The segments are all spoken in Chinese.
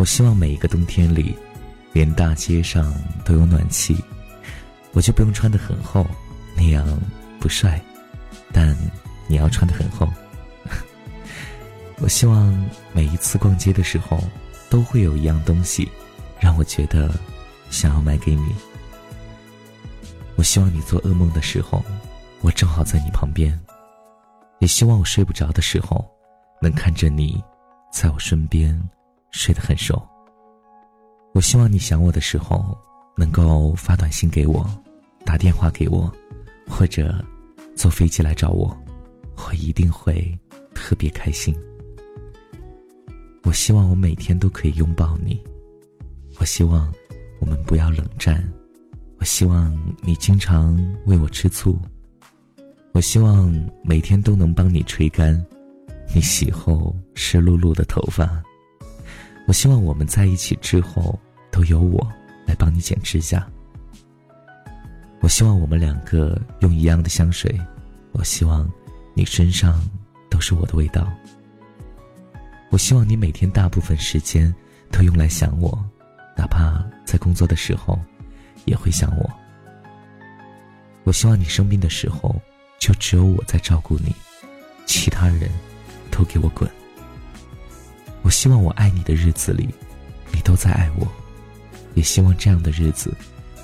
我希望每一个冬天里，连大街上都有暖气，我就不用穿得很厚，那样不帅，但你要穿得很厚。我希望每一次逛街的时候，都会有一样东西让我觉得想要买给你。我希望你做噩梦的时候，我正好在你旁边，也希望我睡不着的时候，能看着你在我身边睡得很熟。我希望你想我的时候，能够发短信给我，打电话给我，或者坐飞机来找我，我一定会特别开心。我希望我每天都可以拥抱你，我希望我们不要冷战，我希望你经常为我吃醋，我希望每天都能帮你吹干你洗后湿漉漉的头发，我希望我们在一起之后都由我来帮你剪指甲，我希望我们两个用一样的香水，我希望你身上都是我的味道，我希望你每天大部分时间都用来想我，哪怕在工作的时候也会想我，我希望你生病的时候就只有我在照顾你，其他人都给我滚。我希望我爱你的日子里你都在爱我，也希望这样的日子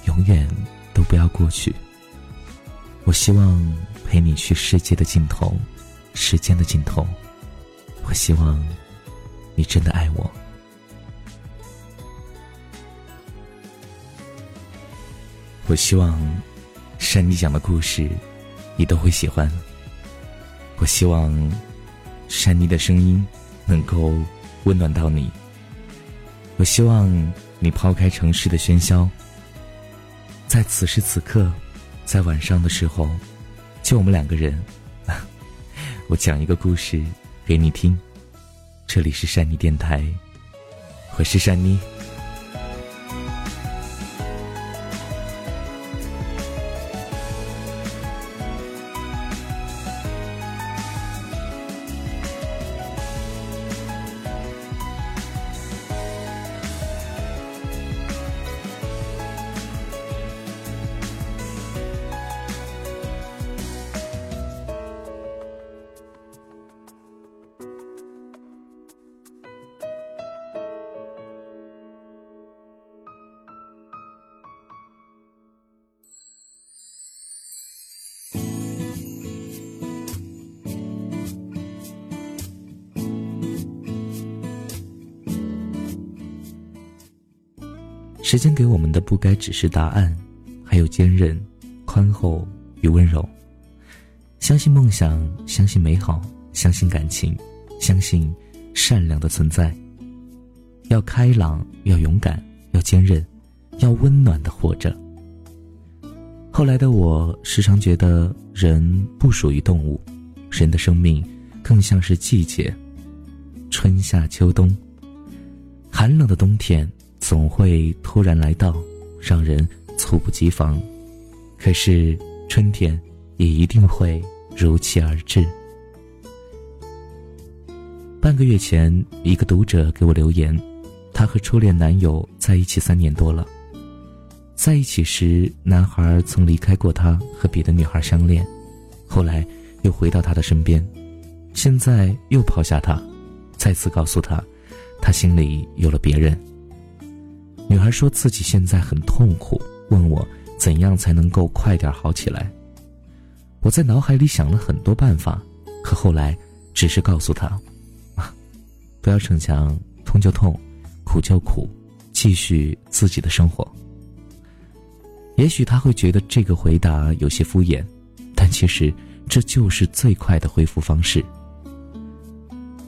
永远都不要过去。我希望陪你去世界的尽头，时间的尽头，我希望你真的爱我。我希望山里讲的故事你都会喜欢，我希望山妮的声音能够温暖到你，我希望你抛开城市的喧嚣，在此时此刻，在晚上的时候，就我们两个人，我讲一个故事给你听。这里是山妮电台，我是山妮。时间给我们的不该只是答案，还有坚韧、宽厚与温柔。相信梦想，相信美好，相信感情，相信善良的存在。要开朗，要勇敢，要坚韧，要温暖的活着。后来的我时常觉得，人不属于动物，人的生命更像是季节，春夏秋冬。寒冷的冬天总会突然来到，让人猝不及防，可是春天也一定会如期而至。半个月前，一个读者给我留言，他和初恋男友在一起3年多了。在一起时，男孩曾离开过他，和别的女孩相恋，后来又回到他的身边，现在又抛下他，再次告诉他，他心里有了别人。女孩说自己现在很痛苦，问我怎样才能够快点好起来。我在脑海里想了很多办法，可后来只是告诉她，不要逞强，痛就痛，苦就苦，继续自己的生活。也许她会觉得这个回答有些敷衍，但其实这就是最快的恢复方式。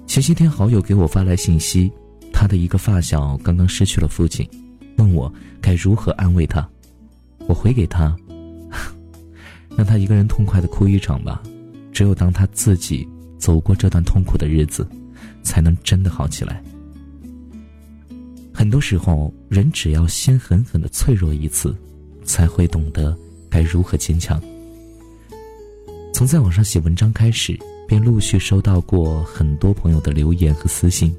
前些天好友给我发来信息，她的一个发小刚刚失去了父亲，问我该如何安慰他。我回给他，让他一个人痛快地哭一场吧，只有当他自己走过这段痛苦的日子，才能真的好起来。很多时候，人只要先狠狠地脆弱一次，才会懂得该如何坚强。从在网上写文章开始，便陆续收到过很多朋友的留言和私信。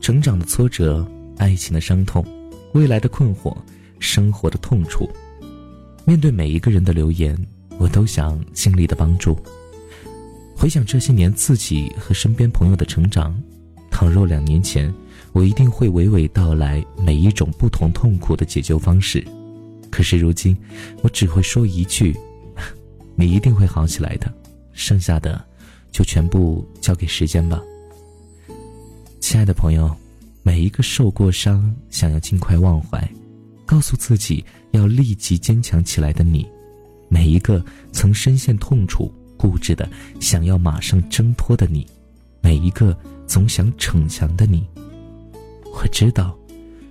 成长的挫折爱情的伤痛，未来的困惑，生活的痛楚。面对每一个人的留言，我都想尽力的帮助。回想这些年自己和身边朋友的成长，倘若2年前，我一定会娓娓道来每一种不同痛苦的解救方式。可是如今，我只会说一句，你一定会好起来的，剩下的就全部交给时间吧。亲爱的朋友，每一个受过伤想要尽快忘怀，告诉自己要立即坚强起来的你，每一个曾深陷痛楚固执的想要马上挣脱的你，每一个总想逞强的你，我知道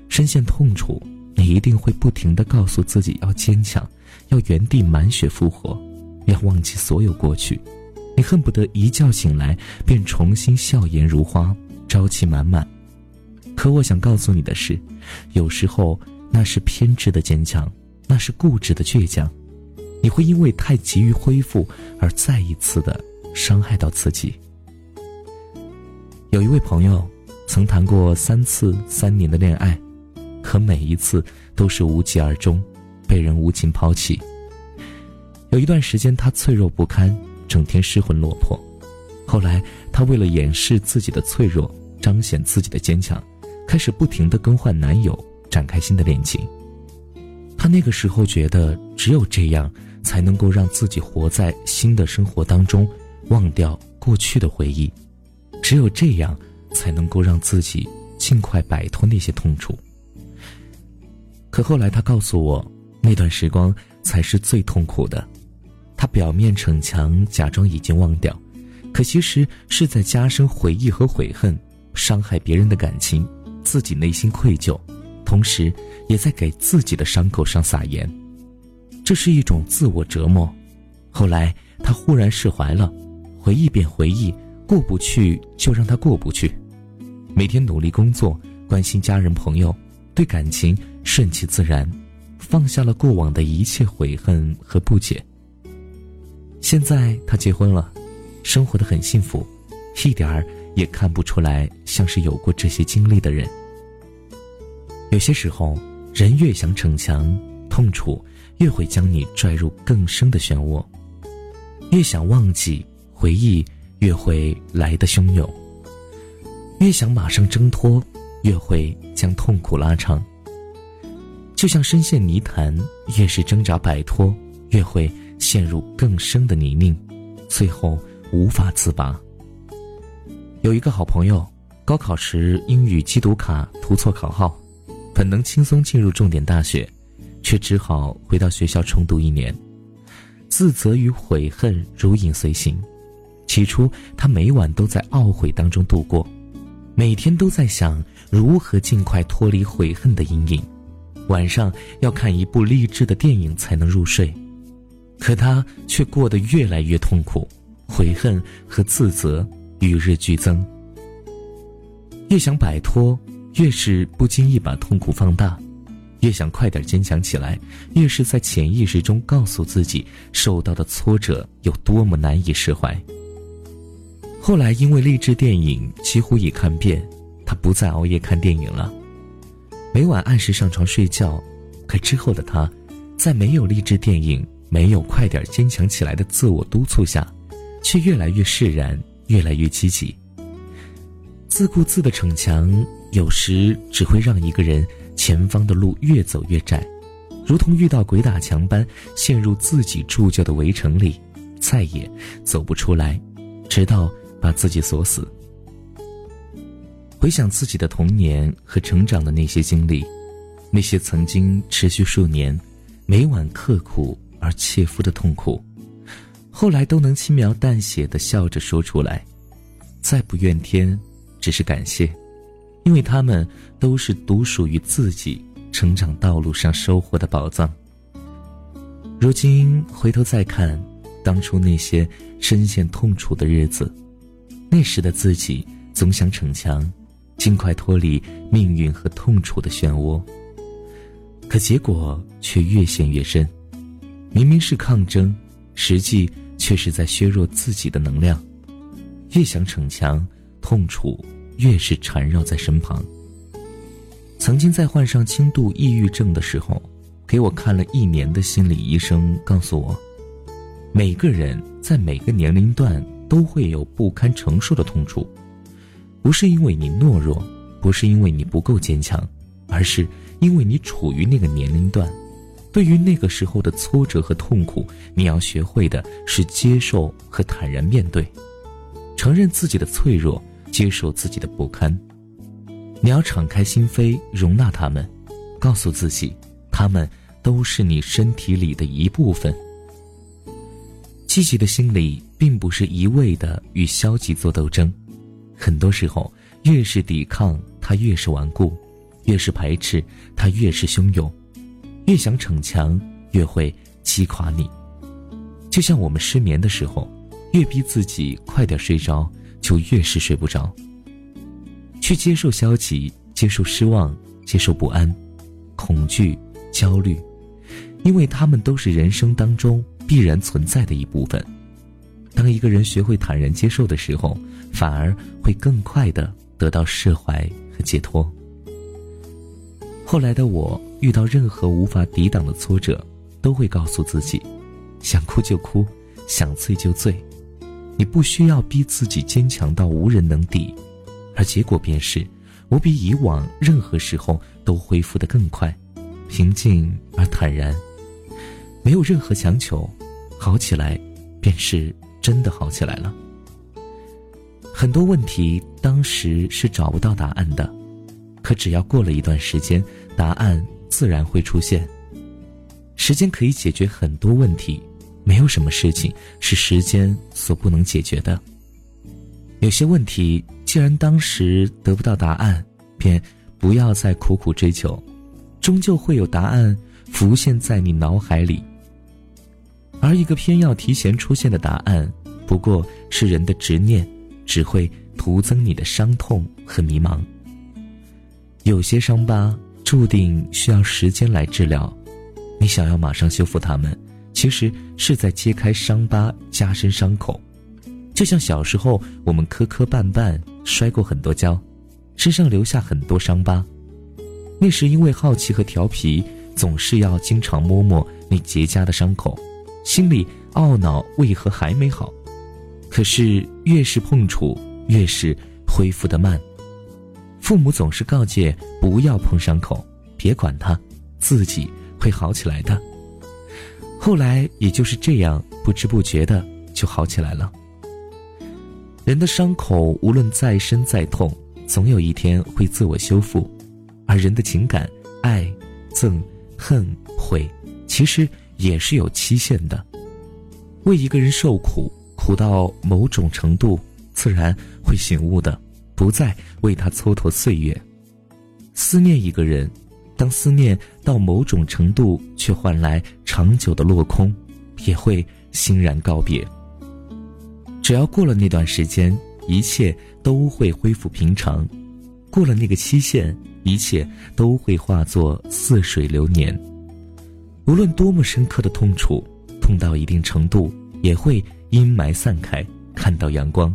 深陷痛楚，你一定会不停地告诉自己要坚强，要原地满血复活，要忘记所有过去。你恨不得一觉醒来便重新笑颜如花，朝气满满。可我想告诉你的是，有时候那是偏执的坚强，那是固执的倔强。你会因为太急于恢复而再一次的伤害到自己。有一位朋友曾谈过3次3年的恋爱，可每一次都是无疾而终，被人无情抛弃。有一段时间他脆弱不堪，整天失魂落魄。后来他为了掩饰自己的脆弱，彰显自己的坚强，开始不停地更换男友，展开新的恋情。他那个时候觉得只有这样才能够让自己活在新的生活当中，忘掉过去的回忆，只有这样才能够让自己尽快摆脱那些痛楚。可后来他告诉我，那段时光才是最痛苦的。他表面逞强，假装已经忘掉，可其实是在加深回忆和悔恨，伤害别人的感情，自己内心愧疚，同时也在给自己的伤口上撒盐。这是一种自我折磨。后来他忽然释怀了，回忆便回忆，过不去就让他过不去，每天努力工作，关心家人朋友，对感情顺其自然，放下了过往的一切悔恨和不解。现在他结婚了，生活得很幸福，一点儿也看不出来像是有过这些经历的人。有些时候人越想逞强，痛楚越会将你拽入更深的漩涡，越想忘记，回忆越会来得汹涌，越想马上挣脱，越会将痛苦拉长。就像深陷泥潭，越是挣扎摆脱，越会陷入更深的泥泞，最后无法自拔。有一个好朋友，高考时英语机读卡涂错考号，本能轻松进入重点大学，却只好回到学校重读1年。自责与悔恨如影随形，起初他每晚都在懊悔当中度过，每天都在想如何尽快脱离悔恨的阴影，晚上要看一部励志的电影才能入睡。可他却过得越来越痛苦，悔恨和自责与日俱增。越想摆脱，越是不经意把痛苦放大，越想快点坚强起来，越是在潜意识中告诉自己受到的挫折有多么难以释怀。后来因为励志电影几乎已看遍，他不再熬夜看电影了，每晚按时上床睡觉。可之后的他，在没有励志电影，没有快点坚强起来的自我督促下，却越来越释然，越来越积极。自顾自的逞强，有时只会让一个人前方的路越走越窄，如同遇到鬼打墙般陷入自己铸就的围城里，再也走不出来，直到把自己锁死。回想自己的童年和成长的那些经历，那些曾经持续数年，每晚刻苦而切肤的痛苦，后来都能轻描淡写地笑着说出来，再不怨天，只是感谢，因为他们都是独属于自己成长道路上收获的宝藏。如今回头再看当初那些深陷痛楚的日子，那时的自己总想逞强，尽快脱离命运和痛楚的漩涡，可结果却越陷越深。明明是抗争，实际却是在削弱自己的能量。越想逞强，痛楚越是缠绕在身旁。曾经在患上轻度抑郁症的时候，给我看了1年的心理医生告诉我，每个人在每个年龄段都会有不堪承受的痛楚，不是因为你懦弱，不是因为你不够坚强，而是因为你处于那个年龄段，对于那个时候的挫折和痛苦，你要学会的是接受和坦然面对，承认自己的脆弱，接受自己的不堪。你要敞开心扉，容纳他们，告诉自己，他们都是你身体里的一部分。积极的心理并不是一味的与消极做斗争，很多时候越是抵抗，它越是顽固，越是排斥，它越是汹涌，越想逞强，越会击垮你。就像我们失眠的时候，越逼自己快点睡着，就越是睡不着。去接受消极，接受失望，接受不安、恐惧、焦虑，因为它们都是人生当中必然存在的一部分。当一个人学会坦然接受的时候，反而会更快地得到释怀和解脱。后来的我遇到任何无法抵挡的挫折，都会告诉自己，想哭就哭，想醉就醉，你不需要逼自己坚强到无人能敌。而结果便是，我比以往任何时候都恢复得更快，平静而坦然，没有任何强求，好起来便是真的好起来了。很多问题当时是找不到答案的，可只要过了一段时间，答案自然会出现。时间可以解决很多问题，没有什么事情是时间所不能解决的。有些问题既然当时得不到答案，便不要再苦苦追求，终究会有答案浮现在你脑海里。而一个偏要提前出现的答案，不过是人的执念，只会徒增你的伤痛和迷茫。有些伤疤注定需要时间来治疗，你想要马上修复它们，其实是在揭开伤疤，加深伤口。就像小时候我们磕磕绊绊，摔过很多跤，身上留下很多伤疤，那时因为好奇和调皮，总是要经常摸摸那结痂的伤口，心里懊恼为何还没好。可是越是碰触，越是恢复得慢。父母总是告诫不要碰伤口，别管它，自己会好起来的。后来也就是这样，不知不觉的就好起来了。人的伤口无论再深再痛，总有一天会自我修复。而人的情感、爱、憎、恨、悔，其实也是有期限的。为一个人受苦，苦到某种程度，自然会醒悟的，不再为他蹉跎岁月。思念一个人，当思念到某种程度，却换来长久的落空，也会欣然告别。只要过了那段时间，一切都会恢复平常，过了那个期限，一切都会化作似水流年。无论多么深刻的痛楚，痛到一定程度，也会阴霾散开，看到阳光。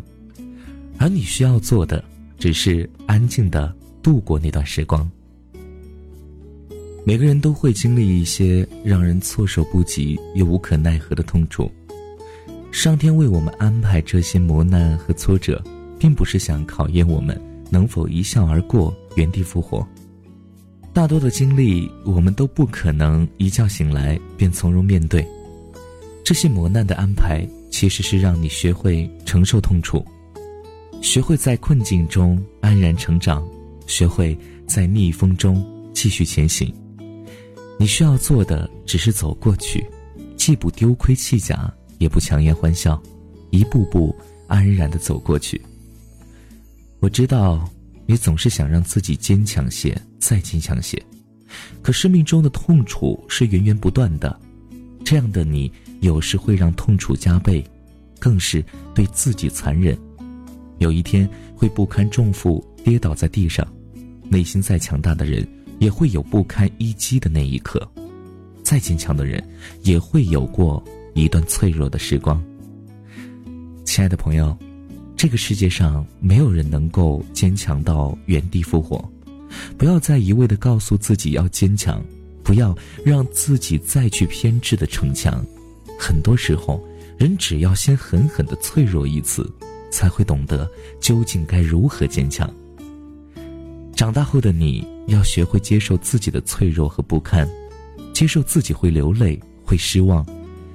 而你需要做的，只是安静地度过那段时光。每个人都会经历一些让人措手不及又无可奈何的痛楚，上天为我们安排这些磨难和挫折，并不是想考验我们能否一笑而过，原地复活。大多的经历，我们都不可能一觉醒来便从容面对。这些磨难的安排，其实是让你学会承受痛楚，学会在困境中安然成长，学会在逆风中继续前行。你需要做的只是走过去，既不丢盔弃甲，也不强颜欢笑，一步步安然地走过去。我知道你总是想让自己坚强些，再坚强些，可生命中的痛楚是源源不断的，这样的你有时会让痛楚加倍，更是对自己残忍。有一天会不堪重负，跌倒在地上。内心再强大的人，也会有不堪一击的那一刻，再坚强的人，也会有过一段脆弱的时光。亲爱的朋友，这个世界上没有人能够坚强到原地复活，不要再一味地告诉自己要坚强，不要让自己再去偏执地逞强。很多时候，人只要先狠狠地脆弱一次，才会懂得究竟该如何坚强。长大后的你，要学会接受自己的脆弱和不堪，接受自己会流泪，会失望，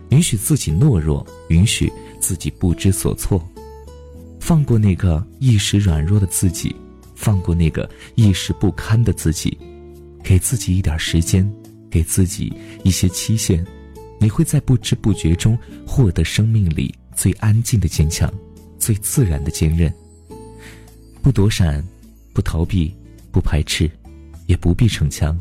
允许自己懦弱，允许自己不知所措，放过那个一时软弱的自己，放过那个一时不堪的自己，给自己一点时间，给自己一些期限，你会在不知不觉中获得生命里最安静的坚强，最自然的坚韧。不躲闪，不逃避，不排斥，也不必逞强。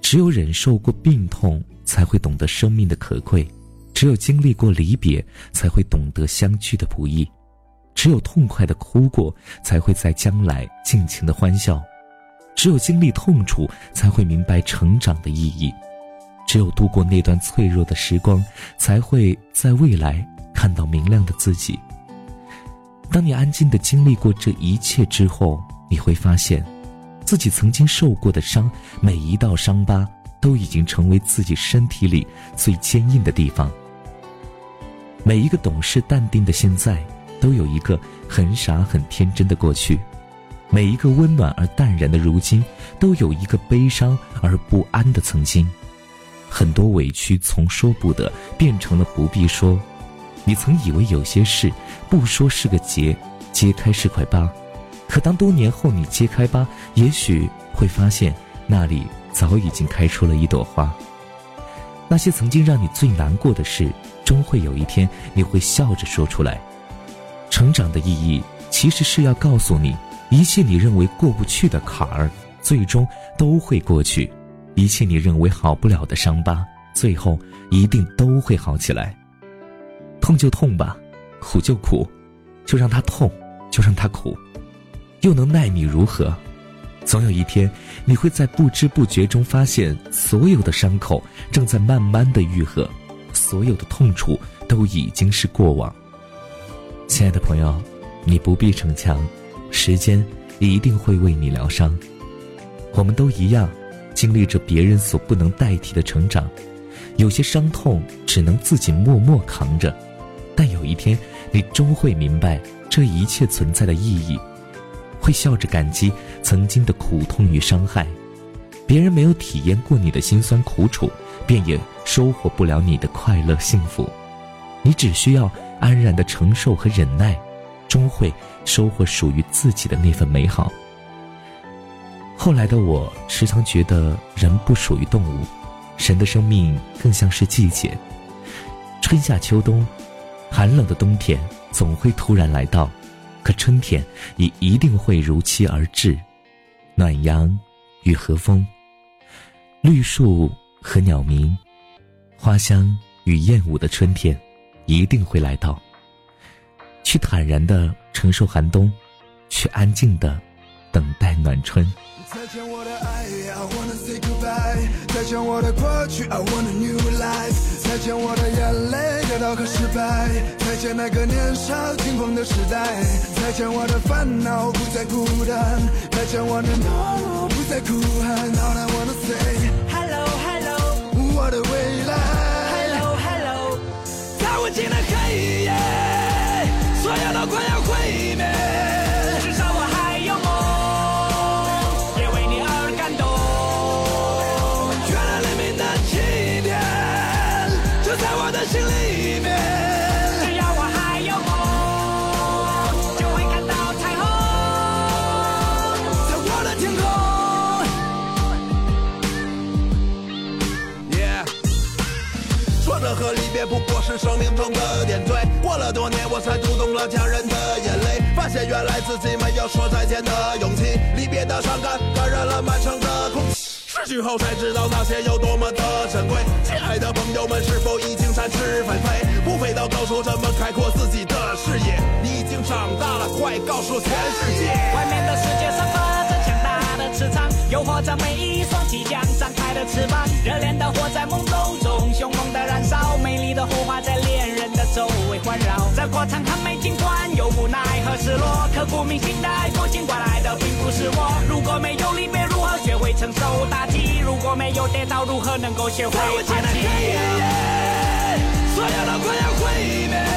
只有忍受过病痛，才会懂得生命的可贵，只有经历过离别，才会懂得相聚的不易，只有痛快的哭过，才会在将来尽情的欢笑，只有经历痛楚，才会明白成长的意义，只有度过那段脆弱的时光，才会在未来看到明亮的自己。当你安静地经历过这一切之后，你会发现自己曾经受过的伤，每一道伤疤都已经成为自己身体里最坚硬的地方。每一个懂事淡定的现在，都有一个很傻很天真的过去；每一个温暖而淡然的如今，都有一个悲伤而不安的曾经。很多委屈从说不得变成了不必说。你曾以为有些事不说是个结，揭开是块疤，可当多年后你揭开疤，也许会发现那里早已经开出了一朵花。那些曾经让你最难过的事，终会有一天你会笑着说出来。成长的意义其实是要告诉你，一切你认为过不去的坎儿，最终都会过去，一切你认为好不了的伤疤，最后一定都会好起来。痛就痛吧，苦就苦，就让它痛，就让它苦，又能奈你如何？总有一天，你会在不知不觉中发现，所有的伤口正在慢慢的愈合，所有的痛楚都已经是过往。亲爱的朋友，你不必逞强，时间一定会为你疗伤。我们都一样，经历着别人所不能代替的成长，有些伤痛只能自己默默扛着，但有一天，你终会明白这一切存在的意义。会笑着感激曾经的苦痛与伤害，别人没有体验过你的辛酸苦楚，便也收获不了你的快乐幸福。你只需要安然的承受和忍耐，终会收获属于自己的那份美好。后来的我时常觉得，人不属于动物，神的生命更像是季节，春夏秋冬，寒冷的冬天总会突然来到，可春天也一定会如期而至。暖阳与和风，绿树和鸟鸣，花香与燕舞的春天一定会来到。去坦然地承受寒冬，去安静地等待暖春。再见我的爱 I wanna say goodbye， 再见我的过去 I want a new life， 再见我的眼泪跌倒和失败，再见那个年少轻狂的时代，再见我的烦恼不再孤单，再见我的懦弱不再哭喊。 All I wanna say hello hello， 我的未来 hello hello， 在无尽的黑夜，所有都快要毁灭，心里面只要我还有梦，就会看到彩虹在我的天空。 Yeah， 说着和离别不过是生命中的点缀，过了多年我才读懂了家人的眼泪，发现原来自己没有说再见的勇气，离别的伤感感染了满城的空气，失去后才知道那些有多么的珍贵。亲爱的朋友们，是否已经展翅纷飞，不飞到高处，怎么开阔自己的视野？你已经长大了，快告诉全世界，外面的世界散发着强大的磁场，诱惑着每一双即将展开的翅膀，热烈的火在梦中中凶猛的燃烧，美丽的火花在恋人的周围环绕，这过程很美，尽管有目奈何失落，刻骨铭心的爱过，尽管来的并不是我。如果没有离别，如何学会承受打击？如果没有跌倒，如何能够学会爬起？所有的快要毁灭。